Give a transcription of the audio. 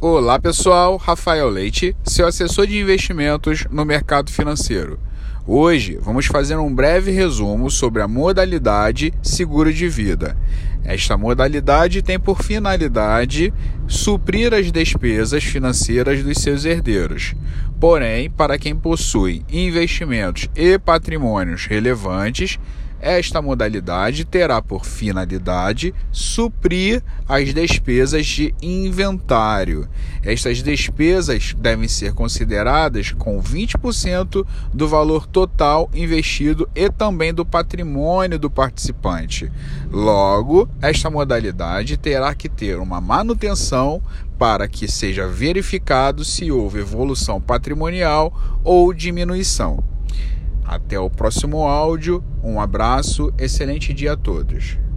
Olá pessoal, Rafael Leite, seu assessor de investimentos no mercado financeiro. Hoje vamos fazer um breve resumo sobre a modalidade seguro de vida. Esta modalidade tem por finalidade suprir as despesas financeiras dos seus herdeiros. Porém, para quem possui investimentos e patrimônios relevantes, esta modalidade terá por finalidade suprir as despesas de inventário. Estas despesas devem ser consideradas com 20% do valor total investido e também do patrimônio do participante. Logo, esta modalidade terá que ter uma manutenção para que seja verificado se houve evolução patrimonial ou diminuição. Até o próximo áudio, um abraço, excelente dia a todos.